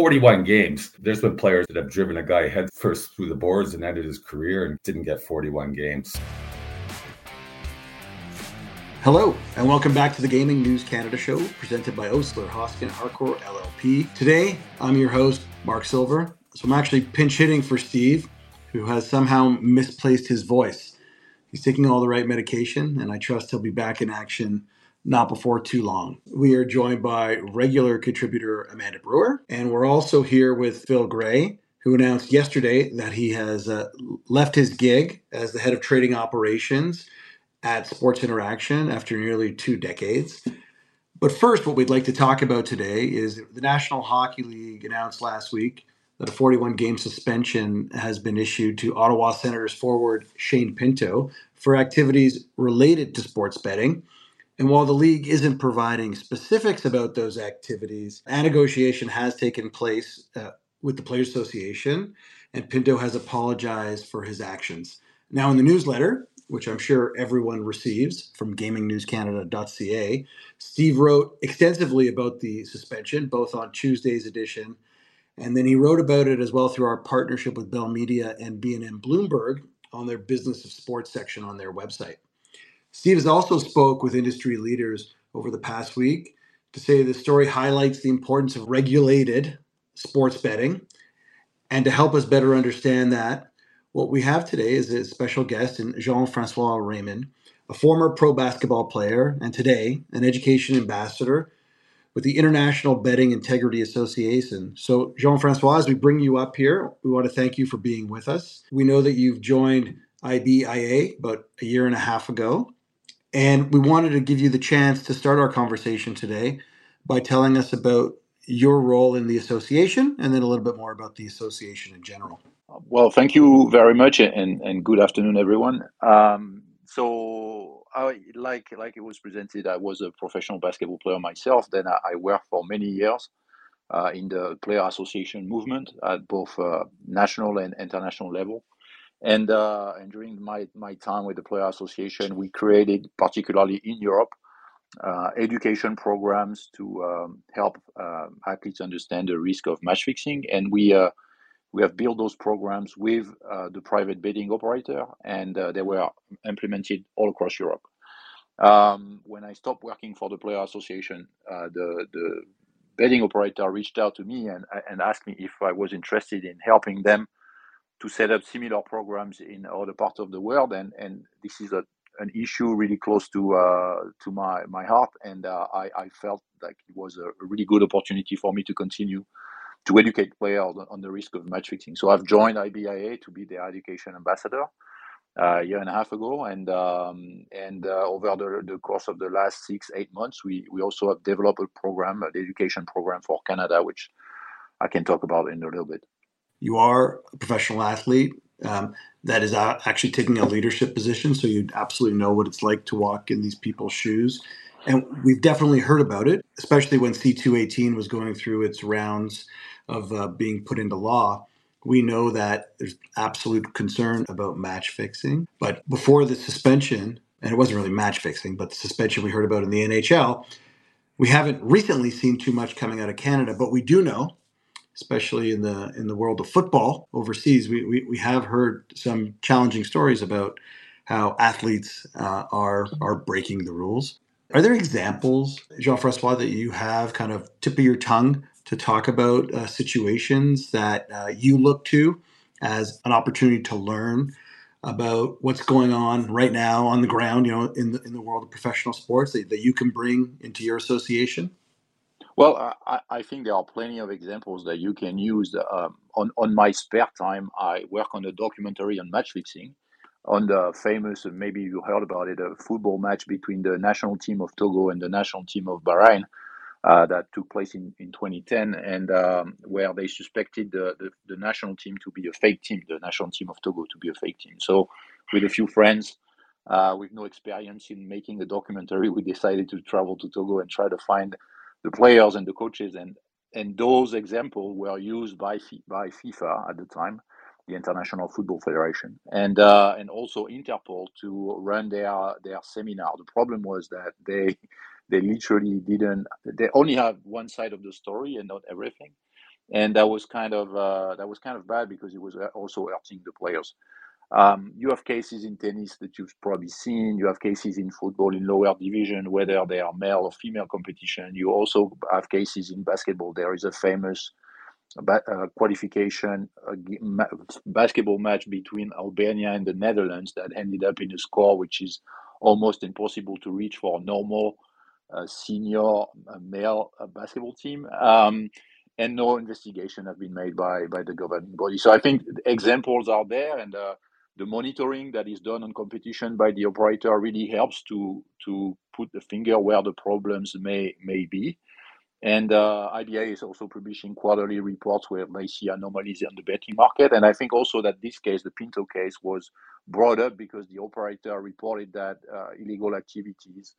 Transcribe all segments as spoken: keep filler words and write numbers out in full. forty-one games. There's been players that have driven a guy headfirst through the boards and ended his career and didn't get forty-one games. Hello, and welcome back to the Gaming News Canada Show, presented by Osler, Hoskin and Harcourt L L P. Today, I'm your host, Mark Silver. So I'm actually pinch hitting for Steve, who has somehow misplaced his voice. He's taking all the right medication, and I trust he'll be back in action not before too long. We are joined by regular contributor Amanda Brewer, and we're also here with Phil Gray, who announced yesterday that he has uh, left his gig as the head of trading operations at Sports Interaction after nearly two decades. But first, what we'd like to talk about today is the National Hockey League announced last week that a forty-one game suspension has been issued to Ottawa Senators forward Shane Pinto for activities related to sports betting. And while the league isn't providing specifics about those activities, a negotiation has taken place uh, with the Players Association, and Pinto has apologized for his actions. Now, in the newsletter, which I'm sure everyone receives from Gaming News Canada dot C A, Steve wrote extensively about the suspension, both on Tuesday's edition, and then he wrote about it as well through our partnership with Bell Media and B N N Bloomberg on their Business of Sports section on their website. Steve has also spoke with industry leaders over the past week to say the story highlights the importance of regulated sports betting. And to help us better understand that, what we have today is a special guest in Jean-Francois Raymond, a former pro basketball player and today an education ambassador with the International Betting Integrity Association. So, Jean-Francois, as we bring you up here, we want to thank you for being with us. We know that you've joined I B I A about a year and a half ago, and we wanted to give you the chance to start our conversation today by telling us about your role in the association and then a little bit more about the association in general. Well, thank you very much, and, and good afternoon, everyone. Um, so, I, like like it was presented, I was a professional basketball player myself. Then I, I worked for many years uh, in the player association movement at both uh, national and international level. And uh, and during my, my time with the player association, we created, particularly in Europe, uh, education programs to um, help uh, athletes understand the risk of match fixing, and we. Uh, We have built those programs with uh, the private betting operator, and uh, they were implemented all across Europe. Um, when I stopped working for the Player Association, uh, the, the betting operator reached out to me and, and asked me if I was interested in helping them to set up similar programs in other parts of the world. And, and this is a, an issue really close to uh, to my, my heart, and uh, I, I felt like it was a really good opportunity for me to continue to educate players on the risk of match fixing. So I've joined I B I A to be their education ambassador uh, a year and a half ago. And um, and uh, over the, the course of the last six, eight months, we, we also have developed a program, an education program for Canada, which I can talk about in a little bit. You are a professional athlete um, that is actually taking a leadership position. So you absolutely know what it's like to walk in these people's shoes. And we've definitely heard about it, especially when C two eighteen was going through its rounds of uh, being put into law. We know that there's absolute concern about match fixing. But before the suspension, and it wasn't really match fixing, but the suspension we heard about in the N H L, we haven't recently seen too much coming out of Canada. But we do know, especially in the in the world of football overseas, we, we, we have heard some challenging stories about how athletes uh, are are breaking the rules. Are there examples, Jean-Francois, that you have kind of tip of your tongue to talk about uh, situations that uh, you look to as an opportunity to learn about what's going on right now on the ground, you know, in the, in the world of professional sports that, that you can bring into your association? Well, I, I think there are plenty of examples that you can use. Um, on, on my spare time, I work on a documentary on match fixing, on the famous, maybe you heard about it, a football match between the national team of Togo and the national team of Bahrain uh, that took place in, in twenty ten, and um, where they suspected the, the, the national team to be a fake team, the national team of Togo to be a fake team. So with a few friends, uh, with no experience in making a documentary, we decided to travel to Togo and try to find the players and the coaches. And, and those examples were used by by FIFA at the time, the International Football Federation, and uh, and also Interpol to run their their seminar. The problem was that they they literally didn't. They only have one side of the story and not everything. and that was kind of uh, that was kind of bad because it was also hurting the players. Um, you have cases in tennis that you've probably seen. You have cases in football in lower division, whether they are male or female competition. You also have cases in basketball. There is a famous ba- uh, qualification uh, ma- basketball match between Albania and the Netherlands that ended up in a score which is almost impossible to reach for a normal uh, senior uh, male uh, basketball team. Um, and no investigation have been made by, by the governing body. So I think examples are there, and uh, the monitoring that is done on competition by the operator really helps to to put the finger where the problems may may be. And uh, I B A is also publishing quarterly reports where they see anomalies in the betting market. And I think also that this case, the Pinto case, was brought up because the operator reported that uh, illegal activities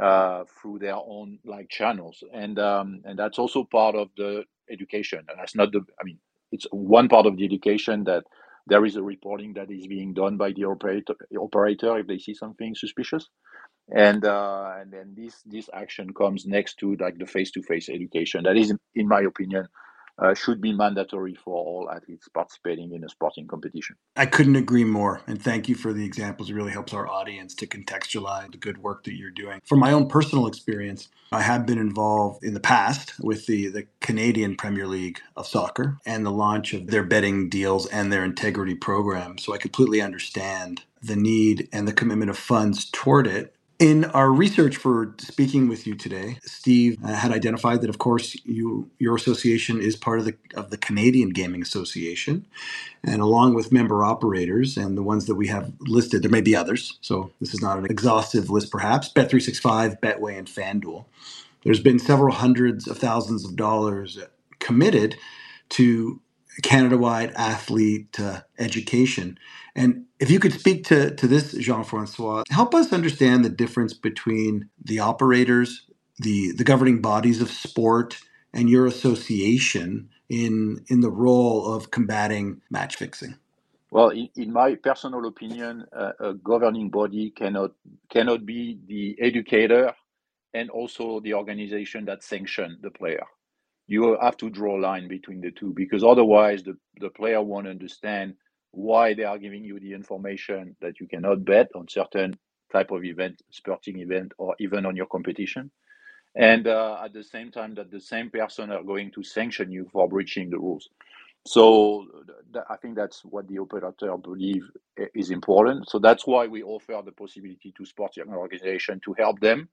uh, through their own like channels. And um, and that's also part of the education. And that's not the, I mean, it's one part of the education that there is a reporting that is being done by the operator, operator if they see something suspicious. And uh, and then this this action comes next to like the face-to-face education. That is, in my opinion, uh, should be mandatory for all athletes participating in a sporting competition. I couldn't agree more. And thank you for the examples. It really helps our audience to contextualize the good work that you're doing. From my own personal experience, I have been involved in the past with the, the Canadian Premier League of Soccer and the launch of their betting deals and their integrity program. So I completely understand the need and the commitment of funds toward it. In our research for speaking with you today, Steve uh, had identified that, of course, you, your association is part of the of the Canadian Gaming Association, and along with member operators and the ones that we have listed, there may be others, so this is not an exhaustive list perhaps, Bet three sixty-five, Betway, and FanDuel. There's been several hundreds of thousands of dollars committed to Canada-wide athlete uh, education. And if you could speak to, to this, Jean-Francois, help us understand the difference between the operators, the, the governing bodies of sport, and your association in, in the role of combating match fixing. Well, in, in my personal opinion, uh, a governing body cannot cannot be the educator and also the organization that sanctions the player. You have to draw a line between the two, because otherwise the, the player won't understand why they are giving you the information that you cannot bet on certain type of event, sporting event, or even on your competition. And uh, at the same time that the same person are going to sanction you for breaching the rules. So th- I think that's what the operator believe is important. So that's why we offer the possibility to sporting organization to help them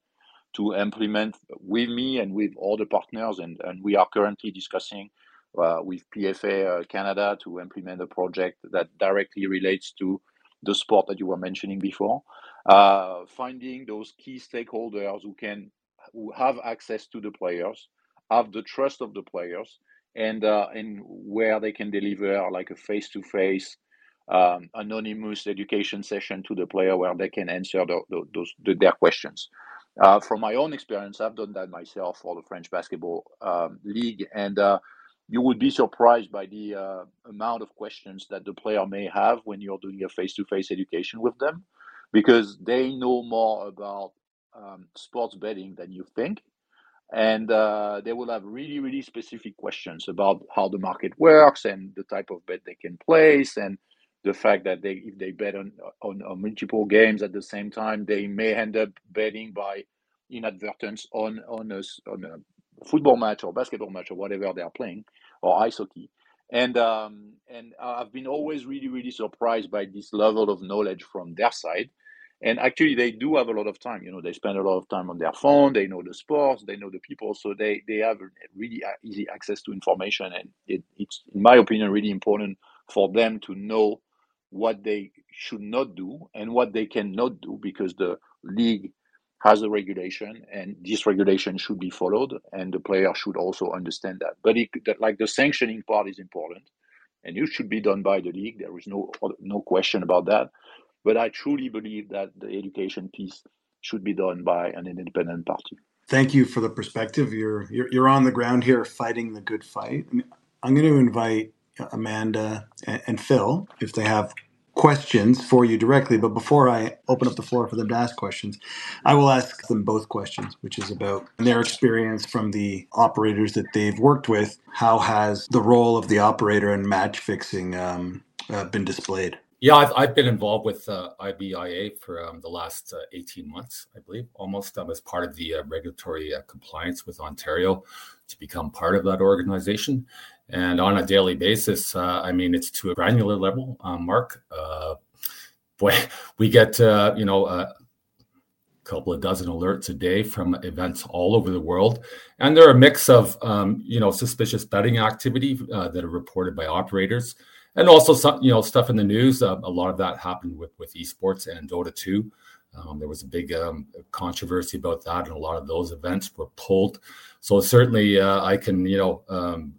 to implement with me and with all the partners. And, and we are currently discussing uh, with P F A uh, Canada to implement a project that directly relates to the sport that you were mentioning before. Uh, finding those key stakeholders who can who have access to the players, have the trust of the players, and, uh, and where they can deliver like a face-to-face um, anonymous education session to the player where they can answer the, the, those, the, their questions. Uh, from my own experience, I've done that myself for the French Basketball um, League, and uh, you would be surprised by the uh, amount of questions that the player may have when you're doing a face-to-face education with them, because they know more about um, sports betting than you think, and uh, they will have really, really specific questions about how the market works and the type of bet they can place, and the fact that they, if they bet on, on, on multiple games at the same time, they may end up betting by inadvertence on on a, on a football match or basketball match or whatever they are playing, or ice hockey. And um, and I've been always really, really surprised by this level of knowledge from their side. And actually, they do have a lot of time. You know, they spend a lot of time on their phone. They know the sports. They know the people. So they, they have really easy access to information. And it, it's, in my opinion, really important for them to know what they should not do and what they cannot do, because the league has a regulation, and this regulation should be followed, and the player should also understand that. But it, that, like the sanctioning part is important, and it should be done by the league. There is no no question about that. But I truly believe that the education piece should be done by an independent party. Thank you for the perspective. You're you're, you're on the ground here fighting the good fight. I'm going to invite Amanda and Phil, if they have questions for you directly, but before I open up the floor for them to ask questions, I will ask them both questions, which is about their experience from the operators that they've worked with. How has the role of the operator in match fixing um, uh, been displayed? Yeah, I've, I've been involved with uh, I B I A for um, the last uh, eighteen months, I believe, almost um, as part of the uh, regulatory uh, compliance with Ontario to become part of that organization. And on a daily basis, uh, I mean, it's to a granular level, uh, Mark. Uh, boy, we get, uh, you know, a couple of dozen alerts a day from events all over the world. And they're a mix of, um, you know, suspicious betting activity uh, that are reported by operators. And also, some, you know, stuff in the news. Uh, a lot of that happened with, with eSports and Dota two. Um, there was a big um, controversy about that, and a lot of those events were pulled. So certainly uh, I can, you know, um,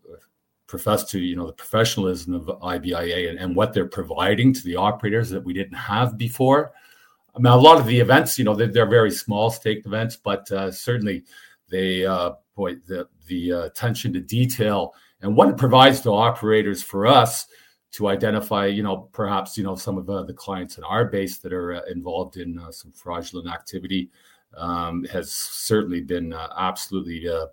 profess to, you know, the professionalism of I B I A and, and what they're providing to the operators that we didn't have before. I mean, a lot of the events, you know, they're, they're very small staked events, but uh, certainly they, uh, boy, the, the uh, attention to detail and what it provides to operators for us to identify, you know, perhaps, you know, some of uh, the clients in our base that are uh, involved in uh, some fraudulent activity um, has certainly been uh, absolutely uh,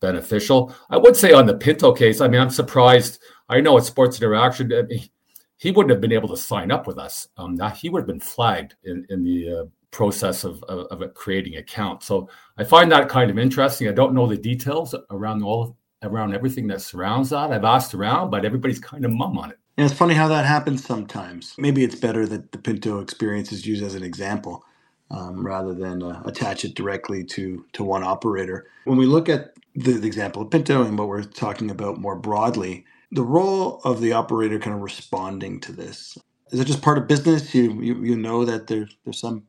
beneficial. I would say on the Pinto case, I mean, I'm surprised. I know at Sports Interaction, I mean, he wouldn't have been able to sign up with us. Um, now he would have been flagged in, in the uh, process of, of, of creating an account. So I find that kind of interesting. I don't know the details around all around everything that surrounds that. I've asked around, but everybody's kind of mum on it. And it's funny how that happens sometimes. Maybe it's better that the Pinto experience is used as an example um, rather than uh, attach it directly to, to one operator. When we look at the, the example of Pinto and what we're talking about more broadly, the role of the operator kind of responding to this, is it just part of business? You you, you know that there, there's some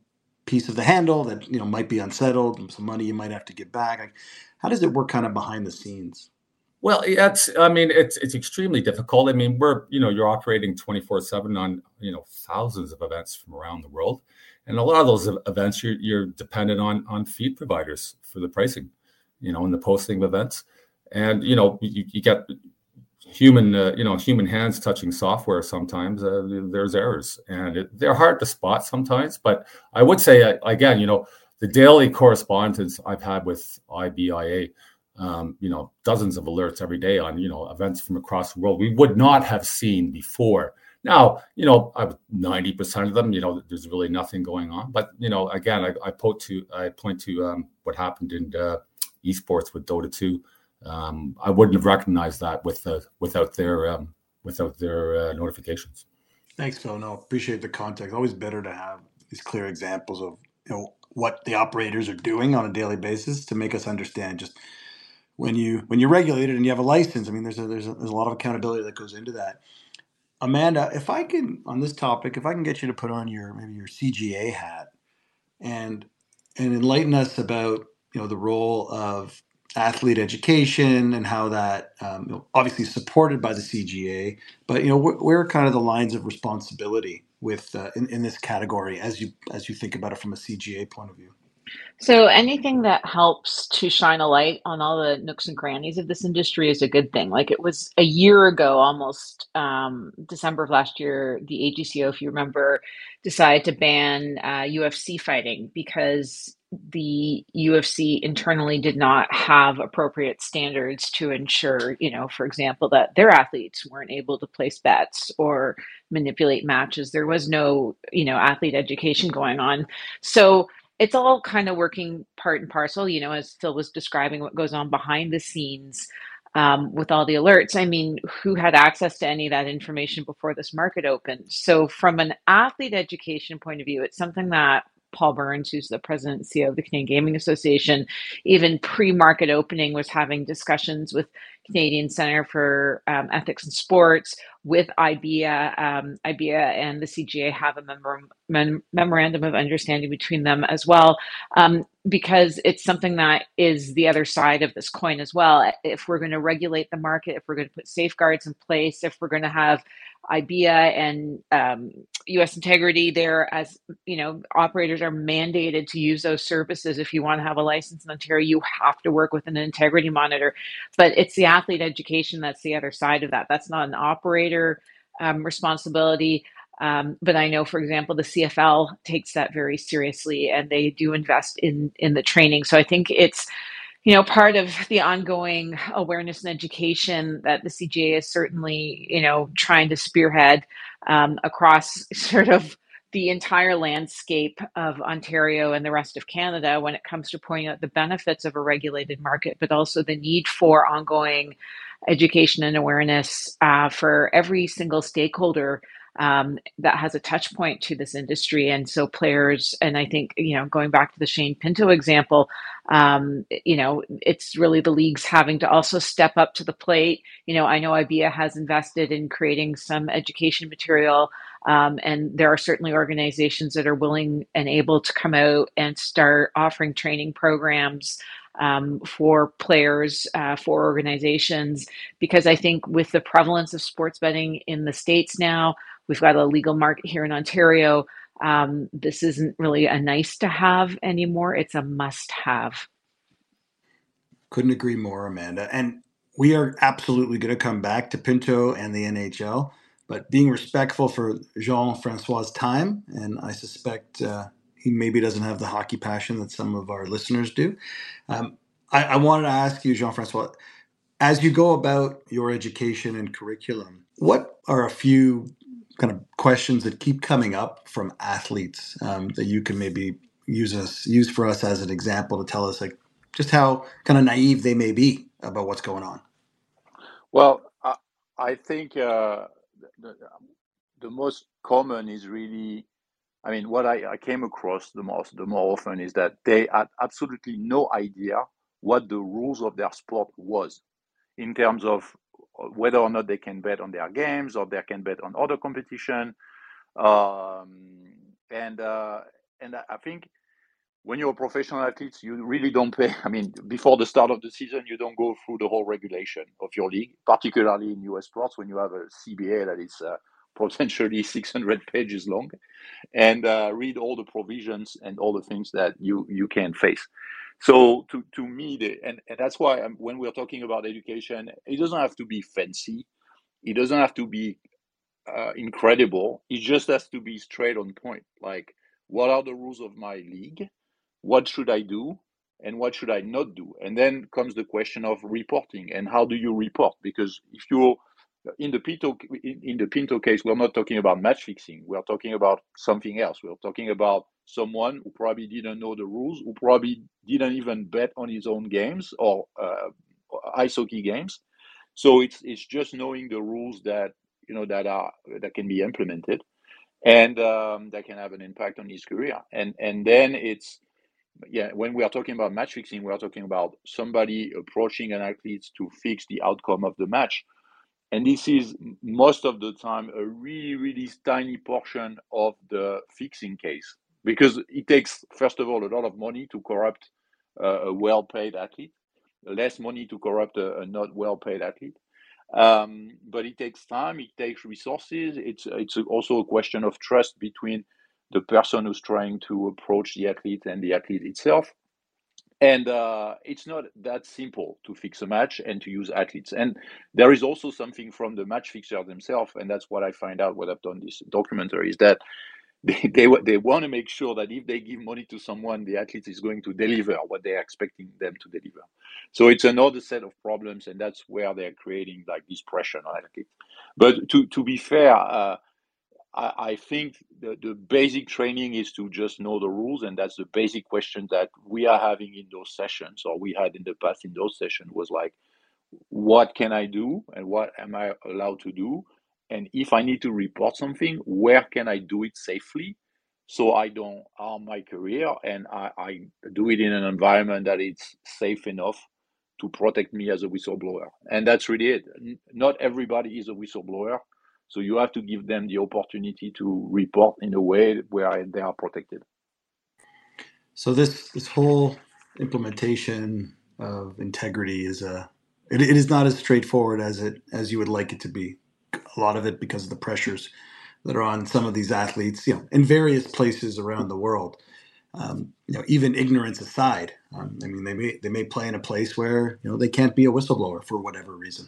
piece of the handle that you know might be unsettled and some money you might have to give back. Like, how does it work kind of behind the scenes? Well, that's, I mean, it's it's extremely difficult. I mean, we're, you know, you're operating twenty-four seven on, you know, thousands of events from around the world. And a lot of those events, you're, you're dependent on on feed providers for the pricing, you know, and the posting of events. And, you know, you, you get human, uh, you know, human hands touching software sometimes. Uh, there's errors and it, they're hard to spot sometimes. But I would say, again, you know, the daily correspondence I've had with I B I A, Um, you know, dozens of alerts every day on, you know, events from across the world we would not have seen before. Now, you know, I, ninety percent of them, you know, there's really nothing going on. But, you know, again, I, I, point, to, I point to um, what happened in uh, eSports with Dota two. Um, I wouldn't have recognized that with uh, without their um, without their uh, notifications. Thanks, Phil. No, appreciate the context. Always better to have these clear examples of, you know, what the operators are doing on a daily basis to make us understand just when you when you're regulated and you have a license. I mean, there's a, there's a, there's a lot of accountability that goes into that. Amanda, if I can on this topic, if I can get you to put on your maybe your C G A hat and and enlighten us about you know the role of athlete education and how that um, you know, obviously supported by the C G A, but you know wh- where are kind of the lines of responsibility with uh, in, in this category as you as you think about it from a C G A point of view. So anything that helps to shine a light on all the nooks and crannies of this industry is a good thing. Like it was a year ago, almost um, December of last year, the A G C O, if you remember, decided to ban uh, U F C fighting because the U F C internally did not have appropriate standards to ensure, you know, for example, that their athletes weren't able to place bets or manipulate matches. There was no, you know, athlete education going on. So it's all kind of working part and parcel, you know, as Phil was describing what goes on behind the scenes um, with all the alerts. I mean, who had access to any of that information before this market opened? So from an athlete education point of view, it's something that Paul Burns, who's the president and C E O of the Canadian Gaming Association, even pre-market opening was having discussions with Canadian Center for um, Ethics in Sports, with I B I A. Um, I B I A and the C G A have a memor- mem- memorandum of understanding between them as well, um, because it's something that is the other side of this coin as well. If we're going to regulate the market, if we're going to put safeguards in place, if we're going to have I B I A and um, U S Integrity there, as you know, operators are mandated to use those services. If you want to have a license in Ontario, you have to work with an integrity monitor. But it's the athlete education that's the other side of that. That's not an operator um, responsibility. Um, but I know, for example, the C F L takes that very seriously, and they do invest in in the training. So I think it's, you know, part of the ongoing awareness and education that the C G A is certainly, you know, trying to spearhead um, across sort of the entire landscape of Ontario and the rest of Canada when it comes to pointing out the benefits of a regulated market, but also the need for ongoing education and awareness uh, for every single stakeholder Um, that has a touch point to this industry. And so players, and I think, you know, going back to the Shane Pinto example, um, you know, it's really the leagues having to also step up to the plate. You know, I know I B A has invested in creating some education material, um, and there are certainly organizations that are willing and able to come out and start offering training programs Um, for players, uh, for organizations, because I think with the prevalence of sports betting in the States now, we've got a legal market here in Ontario. Um, this isn't really a nice to have anymore. It's a must have. Couldn't agree more, Amanda. And we are absolutely going to come back to Pinto and the N H L, but being respectful for Jean-Francois's time, and I suspect uh, he maybe doesn't have the hockey passion that some of our listeners do. Um, I, I wanted to ask you, Jean-Francois, as you go about your education and curriculum, what are a few kind of questions that keep coming up from athletes um, that you can maybe use us use for us as an example to tell us, like, just how kind of naive they may be about what's going on? Well, I, I think uh, the, the most common is really, I mean, what I, I came across the most, the more often is that they had absolutely no idea what the rules of their sport was in terms of whether or not they can bet on their games or they can bet on other competition. Um, and uh, and I think when you're a professional athlete, you really don't pay. I mean, before the start of the season, you don't go through the whole regulation of your league, particularly in U S sports when you have a C B A that is uh, potentially six hundred pages long, and uh, read all the provisions and all the things that you, you can face. So to, to me, the, and, and that's why I'm, when we're talking about education, it doesn't have to be fancy. It doesn't have to be uh, incredible. It just has to be straight on point. Like, what are the rules of my league? What should I do? And what should I not do? And then comes the question of reporting and how do you report? Because if you're In the Pinto, in the Pinto case, we're not talking about match fixing. We're talking about something else. We're talking about someone who probably didn't know the rules, who probably didn't even bet on his own games or uh, ice hockey games. So it's it's just knowing the rules that you know that are that can be implemented, and um, that can have an impact on his career. And and then it's yeah, when we are talking about match fixing, we are talking about somebody approaching an athlete to fix the outcome of the match. And this is most of the time a really, really tiny portion of the fixing case, because it takes, first of all, a lot of money to corrupt uh, a well-paid athlete, less money to corrupt a, a not well-paid athlete. Um, but it takes time, it takes resources. It's it's also a question of trust between the person who's trying to approach the athlete and the athlete itself. And uh, it's not that simple to fix a match and to use athletes. And there is also something from the match fixer themselves, and that's what I find out when I've done this documentary, is that they they, they want to make sure that if they give money to someone, the athlete is going to deliver what they're expecting them to deliver. So it's another set of problems, and that's where they're creating like this pressure on athletes. But to, to be fair, uh, I think the, the basic training is to just know the rules, and that's the basic question that we are having in those sessions, or we had in the past in those sessions, was like, what can I do and what am I allowed to do? And if I need to report something, where can I do it safely so I don't harm my career, and I, I do it in an environment that it's safe enough to protect me as a whistleblower? And that's really it. Not everybody is a whistleblower. So you have to give them the opportunity to report in a way where they are protected. So this this whole implementation of integrity is a it, it is not as straightforward as it as you would like it to be. A lot of it because of the pressures that are on some of these athletes, you know, in various places around the world. Um, you know, even ignorance aside, um, I mean, they may they may play in a place where you know they can't be a whistleblower for whatever reason.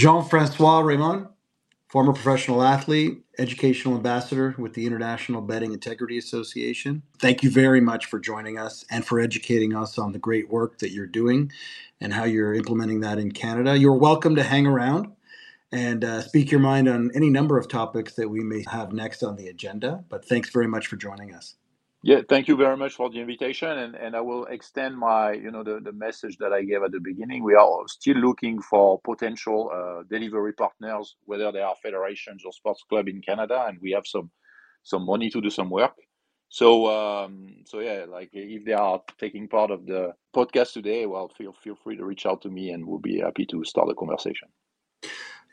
Jean-Francois Raymond, former professional athlete, educational ambassador with the International Betting Integrity Association. Thank you very much for joining us and for educating us on the great work that you're doing and how you're implementing that in Canada. You're welcome to hang around and uh, speak your mind on any number of topics that we may have next on the agenda. But thanks very much for joining us. Yeah, thank you very much for the invitation. And, and I will extend my, you know, the, the message that I gave at the beginning. We are still looking for potential uh, delivery partners, whether they are federations or sports clubs in Canada, and we have some some money to do some work. So, um, so yeah, like if they are taking part of the podcast today, well, feel feel free to reach out to me and we'll be happy to start a conversation.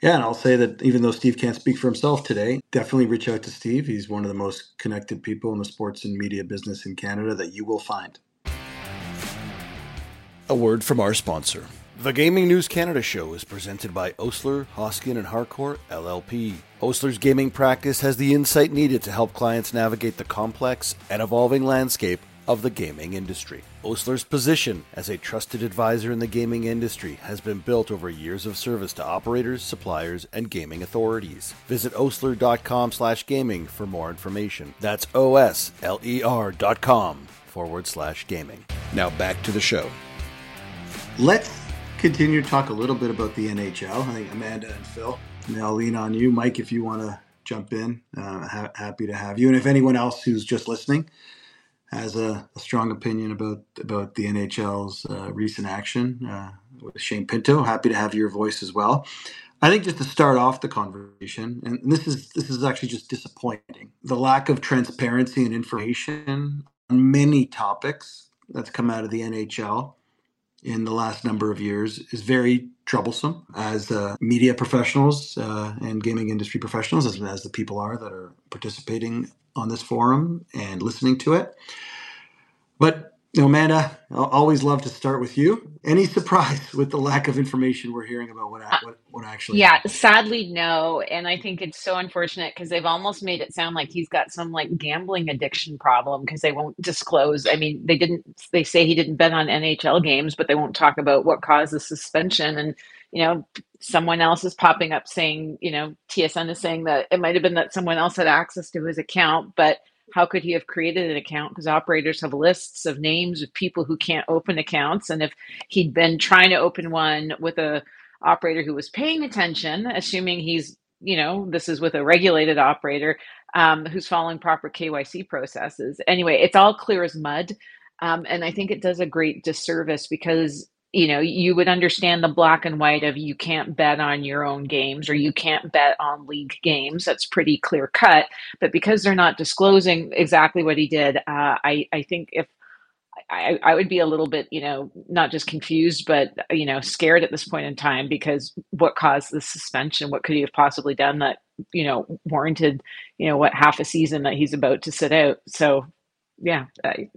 Yeah, and I'll say that even though Steve can't speak for himself today, definitely reach out to Steve. He's one of the most connected people in the sports and media business in Canada that you will find. A word from our sponsor. The Gaming News Canada Show is presented by Osler, Hoskin and Harcourt L L P. Osler's gaming practice has the insight needed to help clients navigate the complex and evolving landscape of the gaming industry. Osler's position as a trusted advisor in the gaming industry has been built over years of service to operators, suppliers, and gaming authorities. Visit osler.com slash gaming for more information. That's O-S-L-E-R dot com forward slash gaming. Now back to the show. Let's continue to talk a little bit about the N H L. I think Amanda and Phil, and I'll lean on you. Mike, if you want to jump in, uh, ha- happy to have you. And if anyone else who's just listening has a, a strong opinion about, about the N H L's uh, recent action uh, with Shane Pinto, happy to have your voice as well. I think just to start off the conversation, and this is this is actually just disappointing, the lack of transparency and information on many topics that's come out of the N H L in the last number of years is very troublesome as uh, media professionals uh, and gaming industry professionals, as, as the people are that are participating on this forum and listening to it. But, you know, Amanda, I always love to start with you. Any surprise with the lack of information we're hearing about what what, what actually Yeah, happened? Sadly, no. And I think it's so unfortunate because they've almost made it sound like he's got some like gambling addiction problem because they won't disclose. I mean, they didn't, they say he didn't bet on N H L games, but they won't talk about what caused the suspension. And, you know, someone else is popping up saying, you know, T S N is saying that it might have been that someone else had access to his account, but how could he have created an account? Because operators have lists of names of people who can't open accounts. And if he'd been trying to open one with a operator who was paying attention, assuming he's, you know, this is with a regulated operator um, who's following proper K Y C processes. Anyway, it's all clear as mud. Um, and I think it does a great disservice because, you know, you would understand the black and white of you can't bet on your own games or you can't bet on league games. That's pretty clear cut. But because they're not disclosing exactly what he did, uh, I, I think if I, I would be a little bit, you know, not just confused, but, you know, scared at this point in time because what caused the suspension? What could he have possibly done that, you know, warranted, you know, what half a season that he's about to sit out? So yeah, I,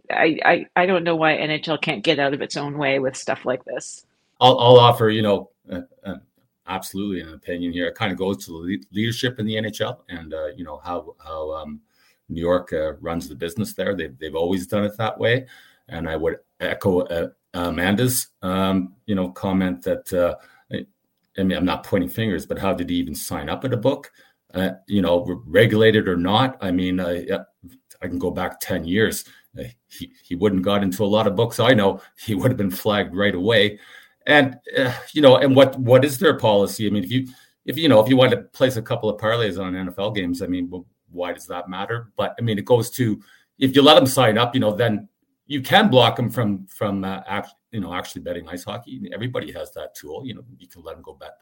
I I don't know why N H L can't get out of its own way with stuff like this. I'll, I'll offer, you know, uh, uh, absolutely an opinion here. It kind of goes to the le- leadership in the N H L and, uh, you know, how how um, New York uh, runs the business there. They've, they've always done it that way. And I would echo uh, Amanda's, um, you know, comment that, uh, I mean, I'm not pointing fingers, but how did he even sign up at a book? Uh, you know, regulated or not, I mean, uh, yeah. I can go back ten years. He he wouldn't got into a lot of books. I know he would have been flagged right away. And, uh, you know, and what, what is their policy? I mean, if you, if, you know, if you want to place a couple of parlays on N F L games, I mean, well, why does that matter? But I mean, it goes to, if you let them sign up, you know, then you can block them from, from, uh, act, you know, actually betting ice hockey. Everybody has that tool. You know, you can let him go bet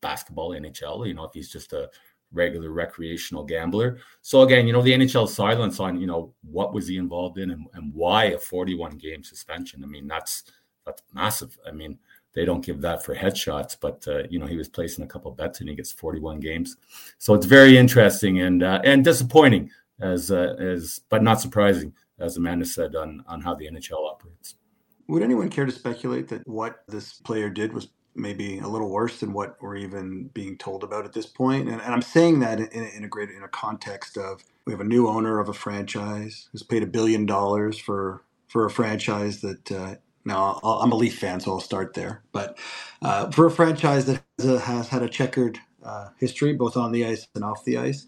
basketball, N H L, you know, if he's just a regular recreational gambler. So again, you know, the N H L silence on, you know, what was he involved in and, and why a forty-one game suspension? I mean, that's, that's massive. I mean, they don't give that for headshots, but uh, you know, he was placing a couple bets and he gets forty-one games. So it's very interesting and, uh, and disappointing as, uh, as, but not surprising, as Amanda said, on, on how the N H L operates. Would anyone care to speculate that what this player did was maybe a little worse than what we're even being told about at this point? And, and I'm saying that in, in a greater, in a context of, we have a new owner of a franchise who's paid a billion dollars for, for a franchise that, uh, now I'll, I'm a Leaf fan, so I'll start there, but uh, for a franchise that has, a, has had a checkered uh, history, both on the ice and off the ice.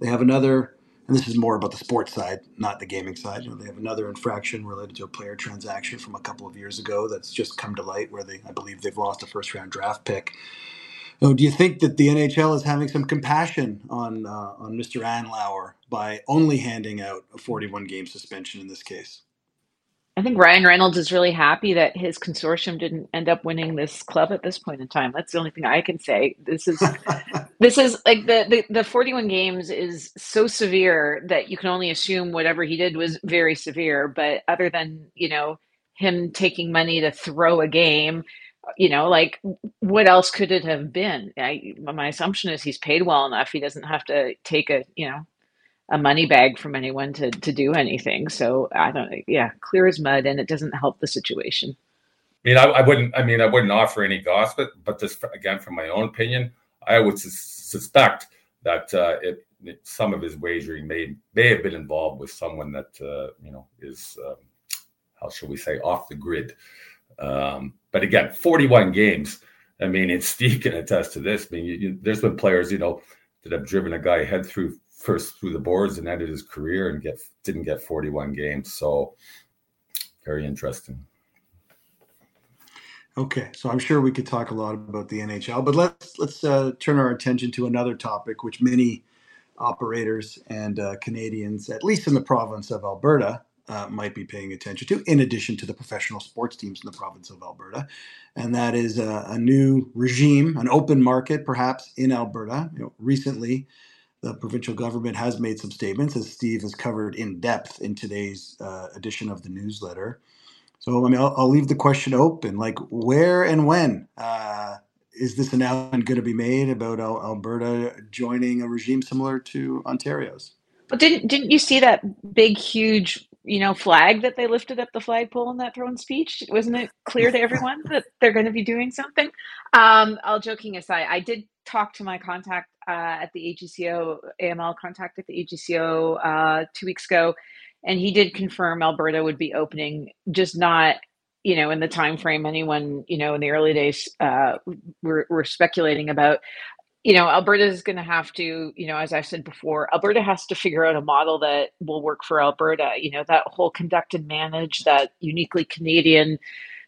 They have another, and this is more about the sports side, not the gaming side. You know, they have another infraction related to a player transaction from a couple of years ago that's just come to light, where they, I believe, they've lost a first-round draft pick. So do you think that the N H L is having some compassion on uh, on Mister Anlauer by only handing out a forty-one game suspension in this case? I think Ryan Reynolds is really happy that his consortium didn't end up winning this club at this point in time. That's the only thing I can say. This is this is like the, the, the forty-one games is so severe that you can only assume whatever he did was very severe. But other than, you know, him taking money to throw a game, you know, like what else could it have been? I, my assumption is he's paid well enough. He doesn't have to take a, you know, a money bag from anyone to, to do anything. So I don't, yeah, clear as mud, and it doesn't help the situation. I mean, I, I wouldn't, I mean, I wouldn't offer any gossip, but just again, from my own opinion, I would sus- suspect that uh, it, it, some of his wagering may, may have been involved with someone that, uh, you know, is, um, how shall we say, off the grid. Um, but again, forty-one games. I mean, and Steve can attest to this. I mean, you, you, there's been players, you know, that have driven a guy head through first through the boards and ended his career and get didn't get forty-one games. So very interesting. Okay, so I'm sure we could talk a lot about the N H L, but let's let's uh, turn our attention to another topic, which many operators and uh, Canadians, at least in the province of Alberta, uh, might be paying attention to, in addition to the professional sports teams in the province of Alberta. And that is a, a new regime, an open market, perhaps, in Alberta. You know, recently, the provincial government has made some statements, as Steve has covered in depth in today's uh, edition of the newsletter. So, I mean, I'll, I'll leave the question open, like where and when uh, is this announcement going to be made about Al- Alberta joining a regime similar to Ontario's? But didn't didn't you see that big, huge, you know, flag that they lifted up the flagpole in that throne speech? Wasn't it clear to everyone that they're going to be doing something? Um, all joking aside, I did talk to my contact Uh, at the A G C O, A M L contact at the A G C O uh, two weeks ago, and he did confirm Alberta would be opening, just not, you know, in the time frame anyone, you know, in the early days uh, were, were speculating about. You know, Alberta is going to have to, you know, as I've said before, Alberta has to figure out a model that will work for Alberta. You know, that whole conduct and manage, that uniquely Canadian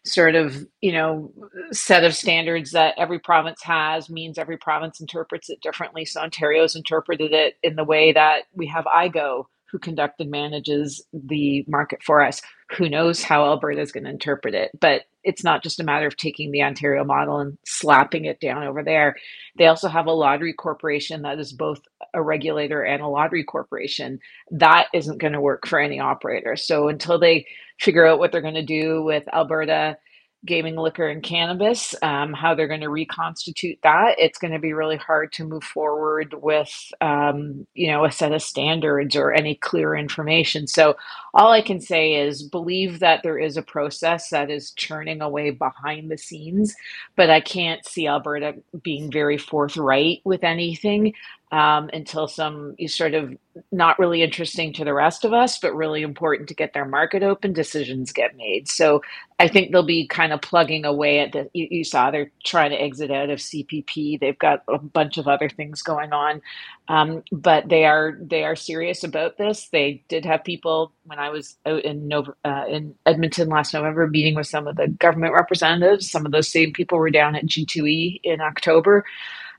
sort of, you know, set of standards that every province has means every province interprets it differently. So Ontario's interpreted it in the way that we have I G O, who conduct and manages the market for us. Who knows how Alberta's going to interpret it? But it's not just a matter of taking the Ontario model and slapping it down over there. They also have a lottery corporation that is both a regulator and a lottery corporation. That isn't going to work for any operator. So until they figure out what they're going to do with Alberta gaming, liquor, and cannabis, um, how they're going to reconstitute that, it's going to be really hard to move forward with, um, you know, a set of standards or any clear information. So all I can say is believe that there is a process that is churning away behind the scenes, but I can't see Alberta being very forthright with anything um, until some sort of not really interesting to the rest of us, but really important to get their market open, decisions get made. So I think they'll be kind of plugging away at the, you, you saw they're trying to exit out of C P P. They've got a bunch of other things going on, um, but they are, they are serious about this. They did have people, when I was out in, Nova, uh, in Edmonton last November, meeting with some of the government representatives. Some of those same people were down at G two E in October,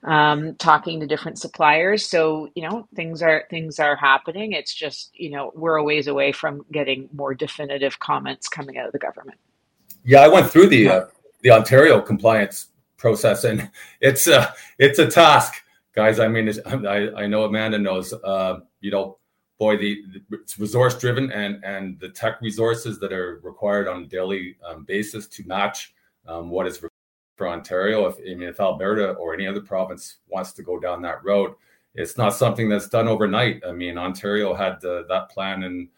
um, talking to different suppliers. So, you know, things are, things are happening. It's just, you know, we're a ways away from getting more definitive comments coming out of the government. Yeah. I went through the, uh, the Ontario compliance process, and it's a, it's a task, guys. I mean, it's, I, I know Amanda knows, uh, you know, boy, the, the it's resource driven, and, and the tech resources that are required on a daily um, basis to match um, what is required for Ontario. If, I mean, if Alberta or any other province wants to go down that road, it's not something that's done overnight. I mean, Ontario had uh, that plan in,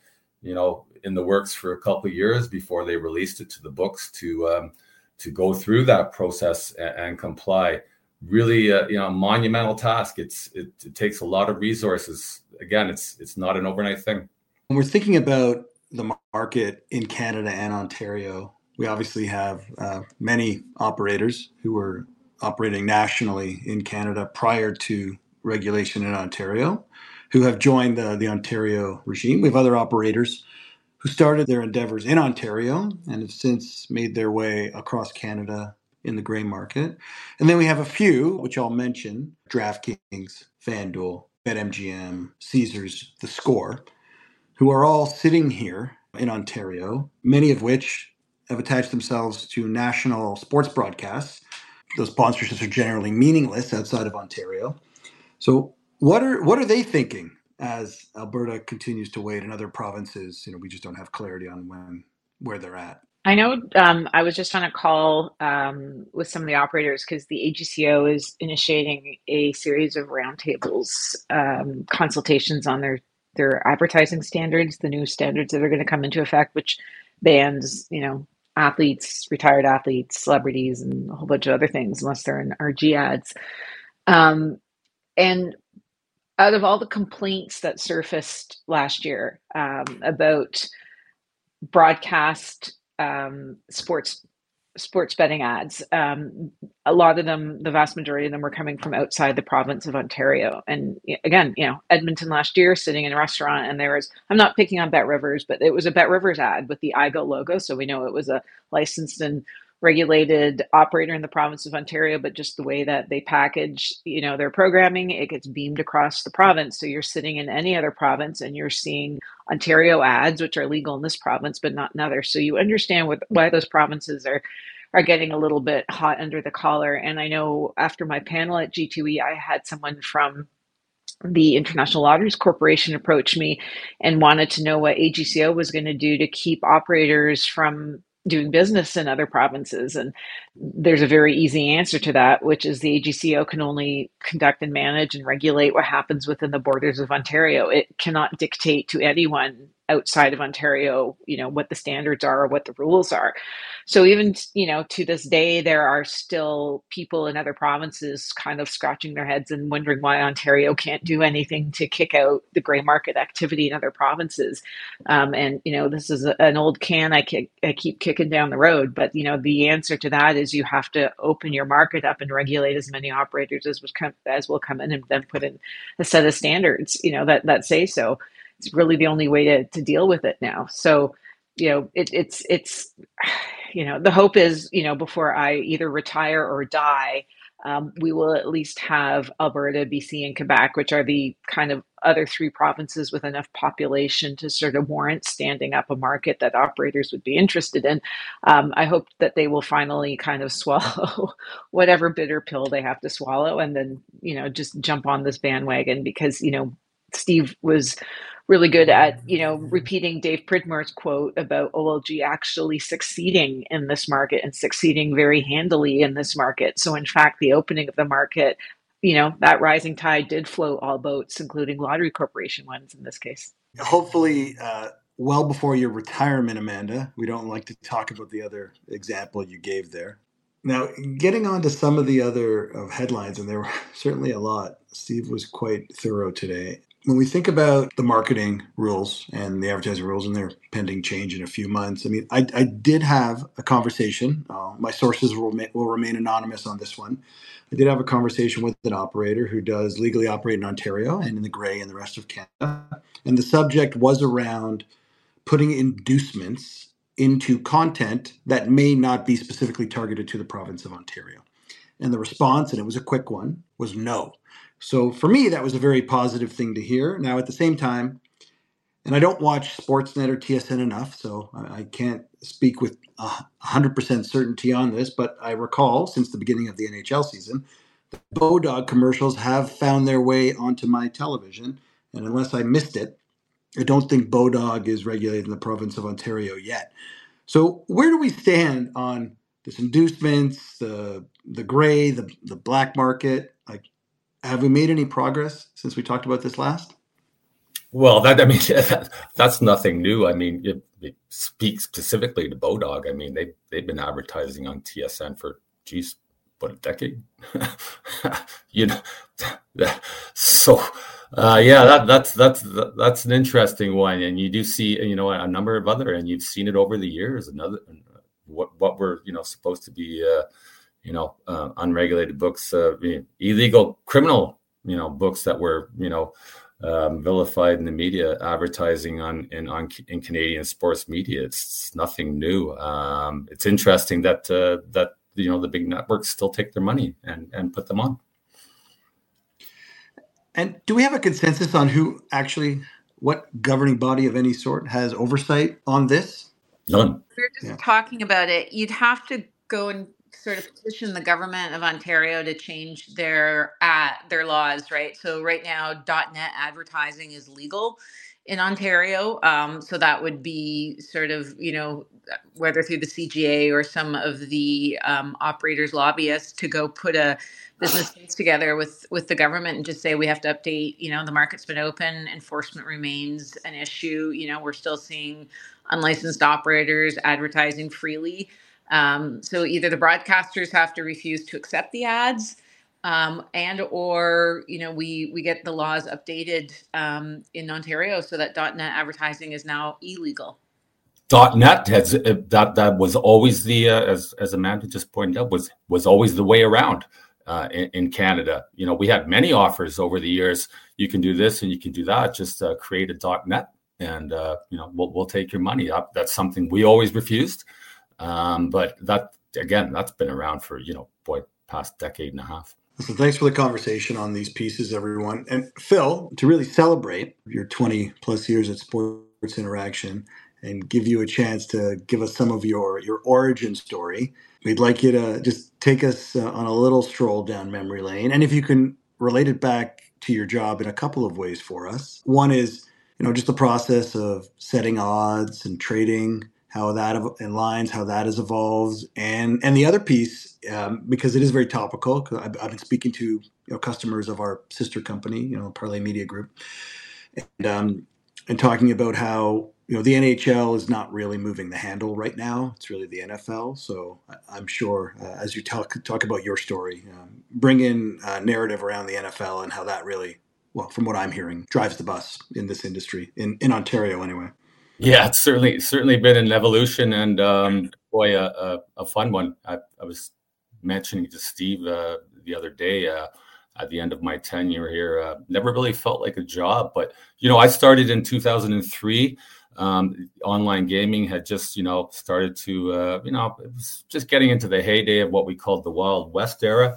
you know, in the works for a couple of years before they released it to the books to um, to go through that process and, and comply. Really, uh, you know, a monumental task. It's it, it takes a lot of resources. Again, it's it's not an overnight thing. When we're thinking about the market in Canada and Ontario, we obviously have uh, many operators who were operating nationally in Canada prior to regulation in Ontario, who have joined the, the Ontario regime. We have other operators who started their endeavors in Ontario and have since made their way across Canada in the gray market. And then we have a few, which I'll mention, DraftKings, FanDuel, BetMGM, Caesars, theScore, who are all sitting here in Ontario, many of which have attached themselves to national sports broadcasts. Those sponsorships are generally meaningless outside of Ontario. So what are what are they thinking as Alberta continues to wait and other provinces, you know, we just don't have clarity on when where they're at? I know um, I was just on a call um, with some of the operators because the A G C O is initiating a series of roundtables, um, consultations on their, their advertising standards, the new standards that are going to come into effect, which bans, you know, athletes, retired athletes, celebrities, and a whole bunch of other things, unless they're in R G ads. Um, and out of all the complaints that surfaced last year um, about broadcast um sports sports betting ads, um a lot of them, the vast majority of them, were coming from outside the province of Ontario. And again, you know, Edmonton last year, sitting in a restaurant, and there was, I'm not picking on Bet Rivers, but it was a Bet Rivers ad with the I G O logo, so we know it was a licensed and regulated operator in the province of Ontario. But just the way that they package, you know, their programming, it gets beamed across the province. So you're sitting in any other province and you're seeing Ontario ads, which are legal in this province, but not in others. So you understand what, why those provinces are, are getting a little bit hot under the collar. And I know after my panel at G two E, I had someone from the International Lotteries Corporation approached me and wanted to know what A G C O was going to do to keep operators from doing business in other provinces. And there's a very easy answer to that, which is the A G C O can only conduct and manage and regulate what happens within the borders of Ontario. It cannot dictate to anyone outside of Ontario, you know, what the standards are or what the rules are. So even, you know, to this day, there are still people in other provinces kind of scratching their heads and wondering why Ontario can't do anything to kick out the gray market activity in other provinces. Um, and, you know, this is a, an old can I, kick, I keep kicking down the road. But, you know, the answer to that is you have to open your market up and regulate as many operators as, was come, as will come in, and then put in a set of standards, you know, that, that say so. It's really the only way to, to deal with it now. So, you know, it, it's, it's, you know, the hope is, you know, before I either retire or die, um, we will at least have Alberta, B C, and Quebec, which are the kind of other three provinces with enough population to sort of warrant standing up a market that operators would be interested in. Um, I hope that they will finally kind of swallow whatever bitter pill they have to swallow and then, you know, just jump on this bandwagon because, you know, Steve was really good at, you know, repeating Dave Pridmore's quote about O L G actually succeeding in this market and succeeding very handily in this market. So in fact, the opening of the market, you know, that rising tide did float all boats, including lottery corporation ones in this case. Hopefully, uh, well before your retirement, Amanda, we don't like to talk about the other example you gave there. Now, getting on to some of the other of headlines, and there were certainly a lot. Steve was quite thorough today. When we think about the marketing rules and the advertising rules and their pending change in a few months, I mean, I, I did have a conversation. Uh, my sources will, will remain anonymous on this one. I did have a conversation with an operator who does legally operate in Ontario and in the gray in the rest of Canada. And the subject was around putting inducements into content that may not be specifically targeted to the province of Ontario. And the response, and it was a quick one, was no. So for me, that was a very positive thing to hear. Now, at the same time, and I don't watch Sportsnet or T S N enough, so I can't speak with one hundred percent certainty on this, but I recall since the beginning of the N H L season, the Bodog commercials have found their way onto my television. And unless I missed it, I don't think Bodog is regulated in the province of Ontario yet. So where do we stand on this inducements, the the gray, the, the black market? Like, have we made any progress since we talked about this last? Well, that I mean, that, that's nothing new. I mean, it, it speaks specifically to Bodog. I mean, they they've been advertising on T S N for geez, what a decade. You know, that, so uh, yeah, that that's that's that, that's an interesting one, and you do see, you know, a number of other, and you've seen it over the years. Another what what were you know supposed to be. Uh, you know, uh, unregulated books, uh, illegal criminal, you know, books that were, you know, um, vilified in the media, advertising on in on in Canadian sports media. It's, it's nothing new. Um, it's interesting that uh, that, you know, the big networks still take their money and, and put them on. And do we have a consensus on who actually, what governing body of any sort has oversight on this? None. We were just yeah. talking about it. You'd have to go and sort of petition the government of Ontario to change their uh, their laws, right? So right now, .net advertising is legal in Ontario. Um, so that would be sort of, you know, whether through the C G A or some of the um, operators' lobbyists to go put a business case together with, with the government and just say, we have to update, you know, the market's been open, enforcement remains an issue. You know, we're still seeing unlicensed operators advertising freely. Um, so either the broadcasters have to refuse to accept the ads, Um, and or, you know, we, we get the laws updated um, in Ontario so that .net advertising is now illegal. .net has that that was always the uh, as as Amanda just pointed out was was always the way around uh, in, in Canada. You know, we had many offers over the years. You can do this and you can do that. Just uh, create a .net and uh, you know we'll we'll take your money up. That's something we always refused. Um, but that again, that's been around for you know boy past decade and a half. So thanks for the conversation on these pieces, everyone. And Phil, to really celebrate your twenty plus years at Sports Interaction and give you a chance to give us some of your, your origin story, we'd like you to just take us uh, on a little stroll down memory lane. And if you can relate it back to your job in a couple of ways for us. One is, you know, just the process of setting odds and trading, how that and lines, how that has evolved, and and the other piece, um, because it is very topical. Because I've, I've been speaking to you know, customers of our sister company, you know, Parlay Media Group, and um, and talking about how you know the N H L is not really moving the handle right now. It's really the N F L. So I'm sure uh, as you talk talk about your story, um, bring in a narrative around the N F L and how that really, well, from what I'm hearing, drives the bus in this industry in in Ontario anyway. Yeah, it's certainly certainly been an evolution and um, boy, a, a, a fun one. I, I was mentioning to Steve uh, the other day uh, at the end of my tenure here. Uh, never really felt like a job, but you know, I started in two thousand three. Um, online gaming had just you know started to uh, you know it was just getting into the heyday of what we called the Wild West era.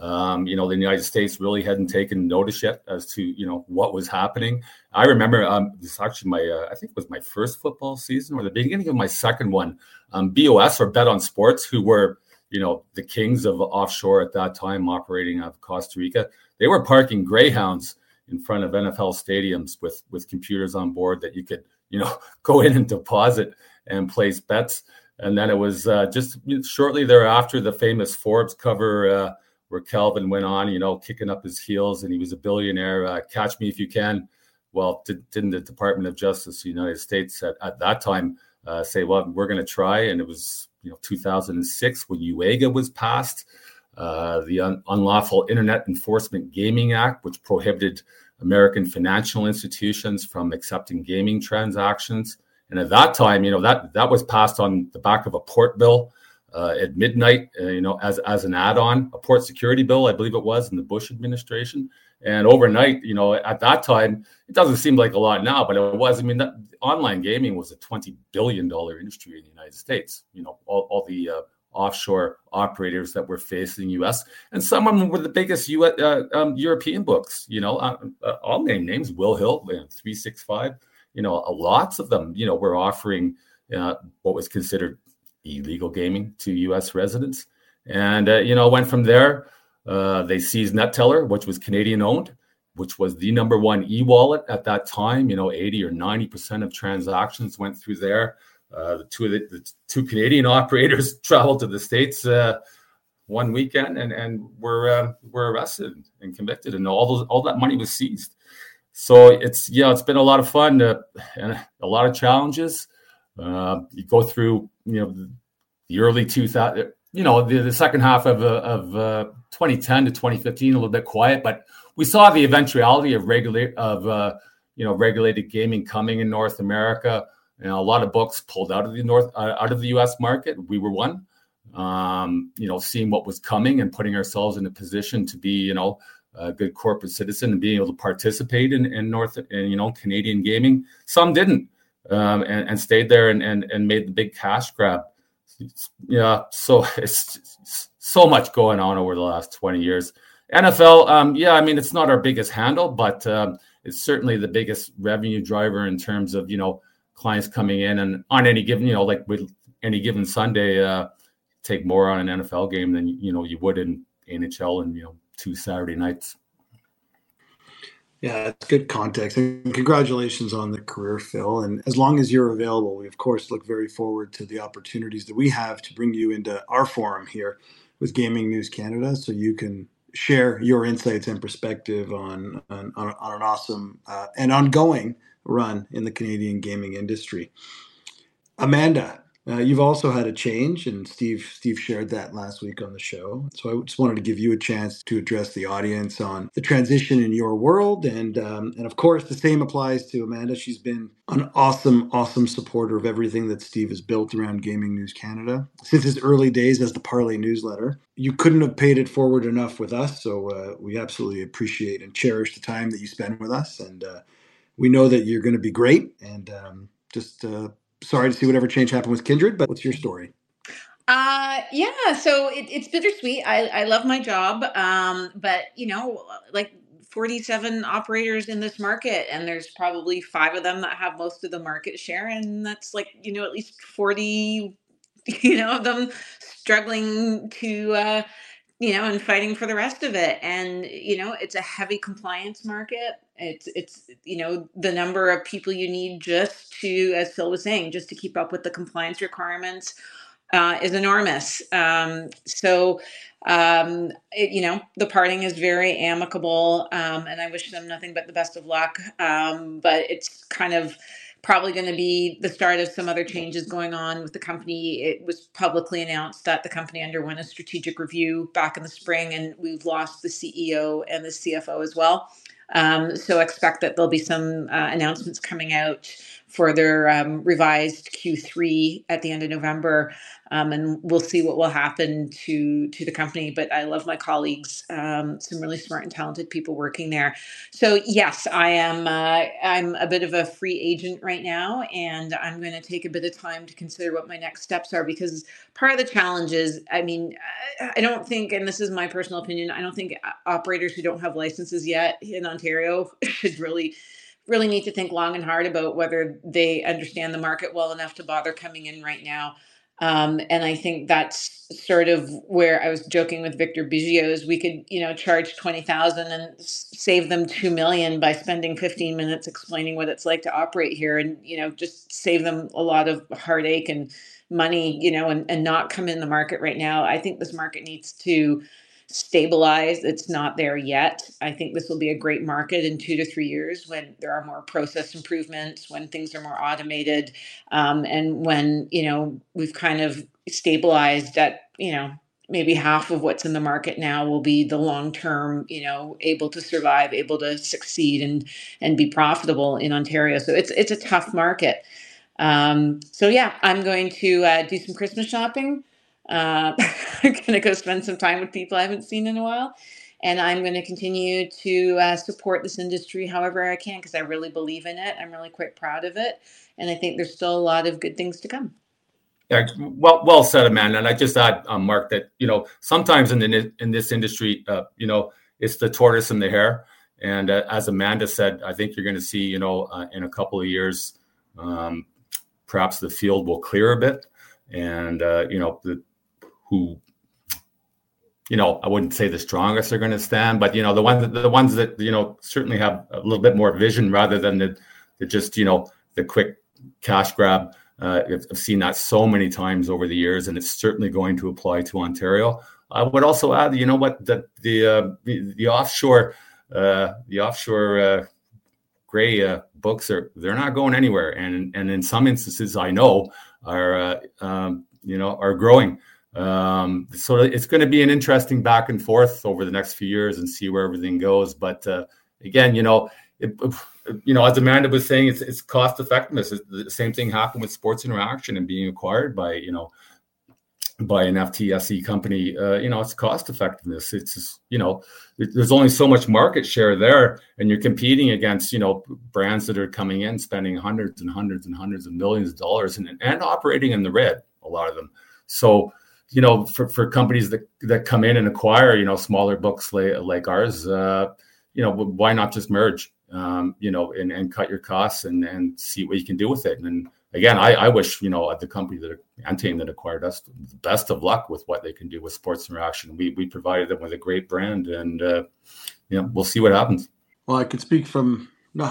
Um, you know, the United States really hadn't taken notice yet as to, you know, what was happening. I remember um, this actually my, uh, I think it was my first football season or the beginning of my second one, um, B O S or Bet on Sports, who were, you know, the kings of offshore at that time operating out of Costa Rica. They were parking Greyhounds in front of N F L stadiums with, with computers on board that you could, you know, go in and deposit and place bets. And then it was uh, just shortly thereafter, the famous Forbes cover, uh, where Calvin went on, you know, kicking up his heels and he was a billionaire, uh, catch me if you can. Well, did, didn't the Department of Justice of the United States at, at that time uh, say, well, we're going to try. And it was, you know, two thousand six when U E G A was passed, uh, the Un- Unlawful Internet Enforcement Gaming Act, which prohibited American financial institutions from accepting gaming transactions. And at that time, you know, that, that was passed on the back of a port bill. Uh, at midnight, uh, you know, as as an add-on, a port security bill, I believe it was in the Bush administration. And overnight, you know, at that time, it doesn't seem like a lot now, but it was. I mean, that, online gaming was a twenty billion dollars industry in the United States. You know, all, all the uh, offshore operators that were facing U S and some of them were the biggest U S, uh, um, European books. You know, uh, uh, I'll name names: Will Hill, you know, three sixty-five. You know, uh, lots of them. You know, were offering uh, what was considered illegal gaming to U S residents. And, uh, you know, went from there. Uh, they seized NetTeller, which was Canadian owned, which was the number one e-wallet at that time. You know, eighty or ninety percent of transactions went through there. Uh, the, two of the, the two Canadian operators traveled to the States uh, one weekend and, and were uh, were arrested and convicted. And all those all that money was seized. So it's, yeah, it's been a lot of fun uh, and a lot of challenges. Uh, you go through, you know, the early two thousand, you know, the, the second half of uh, of uh, twenty ten to twenty fifteen, a little bit quiet, but we saw the eventuality of regulate of uh, you know regulated gaming coming in North America. You know, a lot of books pulled out of the north uh, out of the U S market. We were one. um, you know, seeing what was coming and putting ourselves in a position to be, you know, a good corporate citizen and being able to participate in, in North and, you know, Canadian gaming. Some didn't um, and, and stayed there and, and, and made the big cash grab. Yeah. So it's, it's so much going on over the last twenty years. N F L. Um, yeah. I mean, it's not our biggest handle, but um, it's certainly the biggest revenue driver in terms of, you know, clients coming in and on any given, you know, like with any given Sunday, uh, take more on an N F L game than, you know, you would in N H L and, you know, two Saturday nights. Yeah, it's good context. And congratulations on the career, Phil. And as long as you're available, we, of course, look very forward to the opportunities that we have to bring you into our forum here with Gaming News Canada so you can share your insights and perspective on, on, on an awesome uh, and ongoing run in the Canadian gaming industry. Amanda, uh, you've also had a change, and Steve Steve shared that last week on the show. So I just wanted to give you a chance to address the audience on the transition in your world. And, um, and of course, the same applies to Amanda. She's been an awesome, awesome supporter of everything that Steve has built around Gaming News Canada since his early days as the Parlay newsletter. You couldn't have paid it forward enough with us. So uh, we absolutely appreciate and cherish the time that you spend with us. And uh, we know that you're going to be great. And um, just... Uh, Sorry to see whatever change happened with Kindred, but what's your story? Uh, yeah, so it, it's bittersweet. I, I love my job, um, but, you know, like forty-seven operators in this market, and there's probably five of them that have most of the market share, and that's like, you know, at least forty, you know, of them struggling to... Uh, you know, and fighting for the rest of it. And, you know, it's a heavy compliance market. It's, it's, you know, the number of people you need just to, as Phil was saying, just to keep up with the compliance requirements uh, is enormous. Um, so, um, it, you know, the parting is very amicable, um, and I wish them nothing but the best of luck. Um, but it's kind of probably going to be the start of some other changes going on with the company. It was publicly announced that the company underwent a strategic review back in the spring, and we've lost the C E O and the C F O as well. Um, so expect that there'll be some uh, announcements coming out for their um, revised Q three at the end of November, um, and we'll see what will happen to, to the company. But I love my colleagues, um, some really smart and talented people working there. So yes, I am. Uh, I'm a bit of a free agent right now, and I'm going to take a bit of time to consider what my next steps are, because part of the challenge is, I mean, I don't think, and this is my personal opinion, I don't think operators who don't have licenses yet in Ontario should really really need to think long and hard about whether they understand the market well enough to bother coming in right now. Um, and I think that's sort of where I was joking with Victor Biggio is we could, you know, charge twenty thousand dollars and save them two million dollars by spending fifteen minutes explaining what it's like to operate here, and, you know, just save them a lot of heartache and money, you know, and, and not come in the market right now. I think this market needs to stabilized. It's not there yet. I think this will be a great market in two to three years when there are more process improvements, when things are more automated, um, and when, you know, we've kind of stabilized at, you know, maybe half of what's in the market now will be the long-term, you know, able to survive, able to succeed and, and be profitable in Ontario. So it's, it's a tough market. Um, so yeah, I'm going to uh, do some Christmas shopping. Uh, I'm going to go spend some time with people I haven't seen in a while, and I'm going to continue to uh, support this industry however I can, because I really believe in it. I'm really quite proud of it, and I think there's still a lot of good things to come. Yeah, well, well said, Amanda. And I just add, um, Mark, that, you know, sometimes in the, in this industry, uh, you know, it's the tortoise and the hare. And uh, as Amanda said, I think you're going to see, you know, uh, in a couple of years, um, perhaps the field will clear a bit, and uh, you know the. Who, you know, I wouldn't say the strongest are going to stand, but, you know, the ones, the ones that, you know, certainly have a little bit more vision rather than the, the just, you know, the quick cash grab. Uh, I've seen that so many times over the years, and it's certainly going to apply to Ontario. I would also add, you know what, that the, uh, the the offshore uh, the offshore uh, gray uh, books are they're not going anywhere, and and in some instances I know are uh, um, you know are growing. Um, so it's going to be an interesting back and forth over the next few years and see where everything goes. But, uh, again, you know, it, you know, as Amanda was saying, it's, it's cost effectiveness. It's the same thing happened with Sports Interaction and being acquired by, you know, by an F T S E company, uh, you know, it's cost effectiveness. It's, just, you know, it, there's only so much market share there, and you're competing against, you know, brands that are coming in, spending hundreds and hundreds and hundreds of millions of dollars and, and operating in the red, a lot of them. So, you know, for, for companies that, that come in and acquire, you know, smaller books like, like ours, uh, you know, why not just merge, um, you know, and, and cut your costs and, and see what you can do with it. And, and again, I, I wish, you know, at the company that Antame that acquired us, the best of luck with what they can do with Sports Interaction. We we provided them with a great brand, and uh, you know, we'll see what happens. Well, I could speak from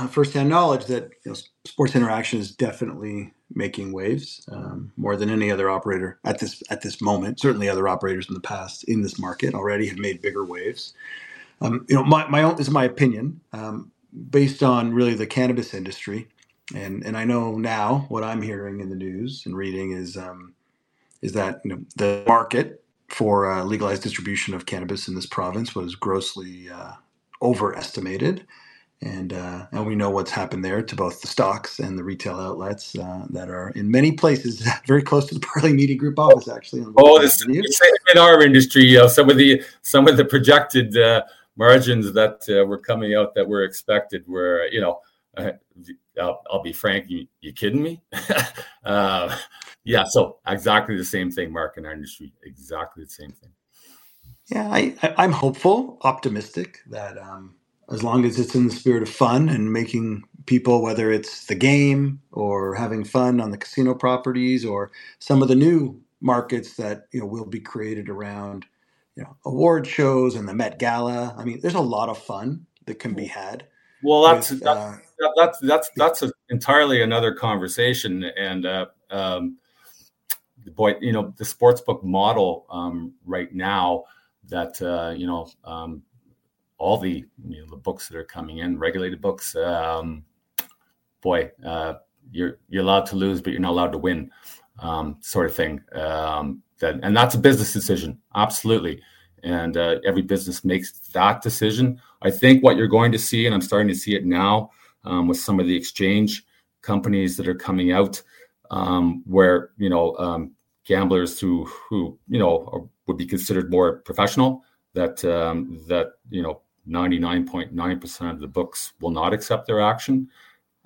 firsthand knowledge that, you know, Sports Interaction is definitely making waves, um, more than any other operator at this at this moment. Certainly, other operators in the past in this market already have made bigger waves. Um, you know, my my own, this is my opinion, um, based on really the cannabis industry. And and I know now what I'm hearing in the news and reading is um, is that, you know, the market for uh, legalized distribution of cannabis in this province was grossly uh, overestimated, and uh, and we know what's happened there to both the stocks and the retail outlets uh, that are in many places very close to the Parley Media Group office. Actually, oh, this is in our industry. Uh, some of the some of the projected uh, margins that uh, were coming out that were expected were, you know. Uh, I'll, I'll be frank. You, you kidding me? uh, yeah. So exactly the same thing, Mark, in our industry. Exactly the same thing. Yeah, I, I, I'm hopeful, optimistic that um, as long as it's in the spirit of fun and making people, whether it's the game or having fun on the casino properties or some of the new markets that, you know, will be created around, you know, award shows and the Met Gala. I mean, there's a lot of fun that can be had. Well, that's that's, uh, that, that's that's that's a, entirely another conversation, and uh, um, boy, you know, the sportsbook model um, right now that uh, you know um, all the you know, the books that are coming in, regulated books, um, boy, uh, you're you're allowed to lose, but you're not allowed to win, um, sort of thing. Um, that and that's a business decision, absolutely. And uh, every business makes that decision. I think what you're going to see, and I'm starting to see it now um, with some of the exchange companies that are coming out, um, where, you know, um, gamblers who, who you know, are, would be considered more professional, that, um, that you know, ninety-nine point nine percent of the books will not accept their action.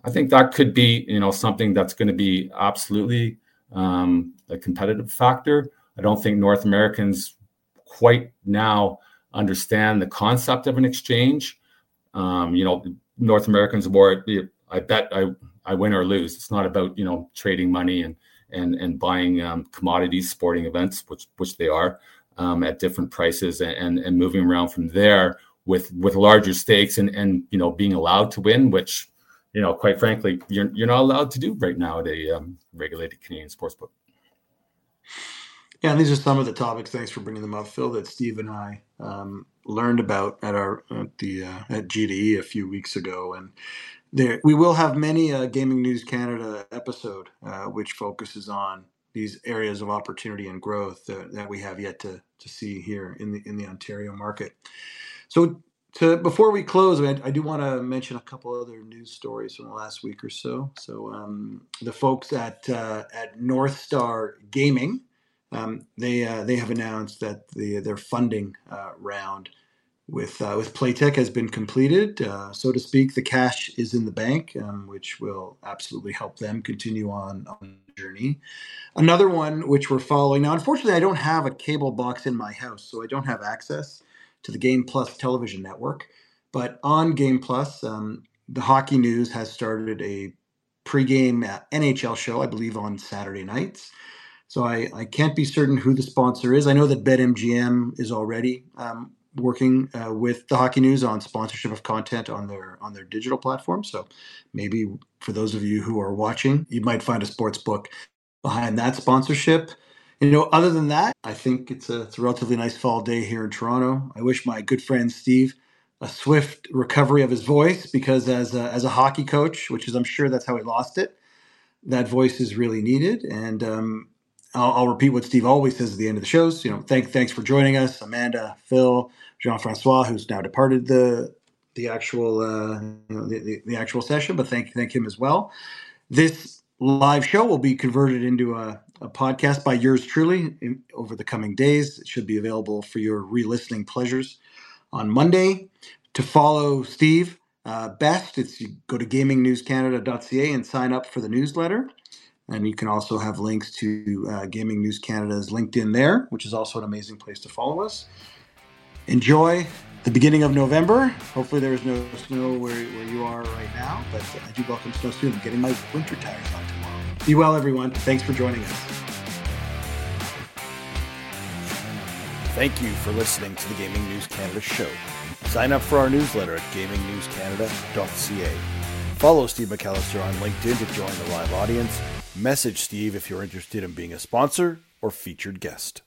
I think that could be, you know, something that's going to be absolutely um, a competitive factor. I don't think North Americans quite now understand the concept of an exchange. Um, you know, North Americans more, I bet I, I win or lose. It's not about, you know, trading money and, and, and buying um, commodities, sporting events, which, which they are um, at different prices and, and, and moving around from there with, with larger stakes and, and, you know, being allowed to win, which, you know, quite frankly, you're, you're not allowed to do right now at a um, regulated Canadian sportsbook. Yeah, and these are some of the topics, thanks for bringing them up, Phil, that Steve and I um, learned about at our at the uh, at G D E a few weeks ago. And there, we will have many uh, Gaming News Canada episode, uh, which focuses on these areas of opportunity and growth uh, that we have yet to to see here in the in the Ontario market. So to, before we close, I, I do want to mention a couple other news stories from the last week or so. So um, the folks at uh, at North Star Gaming, Um, they uh, they have announced that the their funding uh, round with uh, with Playtech has been completed, uh, so to speak. The cash is in the bank, um, which will absolutely help them continue on on the journey. Another one which we're following now. Unfortunately, I don't have a cable box in my house, so I don't have access to the Game Plus television network. But on Game Plus, um, the Hockey News has started a pregame uh, N H L show, I believe, on Saturday nights. So I, I can't be certain who the sponsor is. I know that BetMGM is already um, working uh, with the Hockey News on sponsorship of content on their on their digital platform. So maybe for those of you who are watching, you might find a sports book behind that sponsorship. You know, other than that, I think it's a, it's a relatively nice fall day here in Toronto. I wish my good friend Steve a swift recovery of his voice, because as a, as a hockey coach, which is I'm sure that's how he lost it, that voice is really needed. And um, I'll, I'll repeat what Steve always says at the end of the shows. You know, thank, thanks for joining us, Amanda, Phil, Jean-Francois, who's now departed the the actual uh, you know, the, the, the actual session, but thank thank him as well. This live show will be converted into a, a podcast by yours truly in, over the coming days. It should be available for your re-listening pleasures on Monday. To follow Steve uh, Best, it's you go to Gaming News Canada dot C A and sign up for the newsletter. And you can also have links to uh, Gaming News Canada's LinkedIn there, which is also an amazing place to follow us. Enjoy the beginning of November. Hopefully there is no snow where, where you are right now, but I do welcome snow soon. I'm getting my winter tires on tomorrow. Be well, everyone. Thanks for joining us. Thank you for listening to the Gaming News Canada show. Sign up for our newsletter at Gaming News Canada dot C A. Follow Steve McAllister on LinkedIn to join the live audience. Message Steve if you're interested in being a sponsor or featured guest.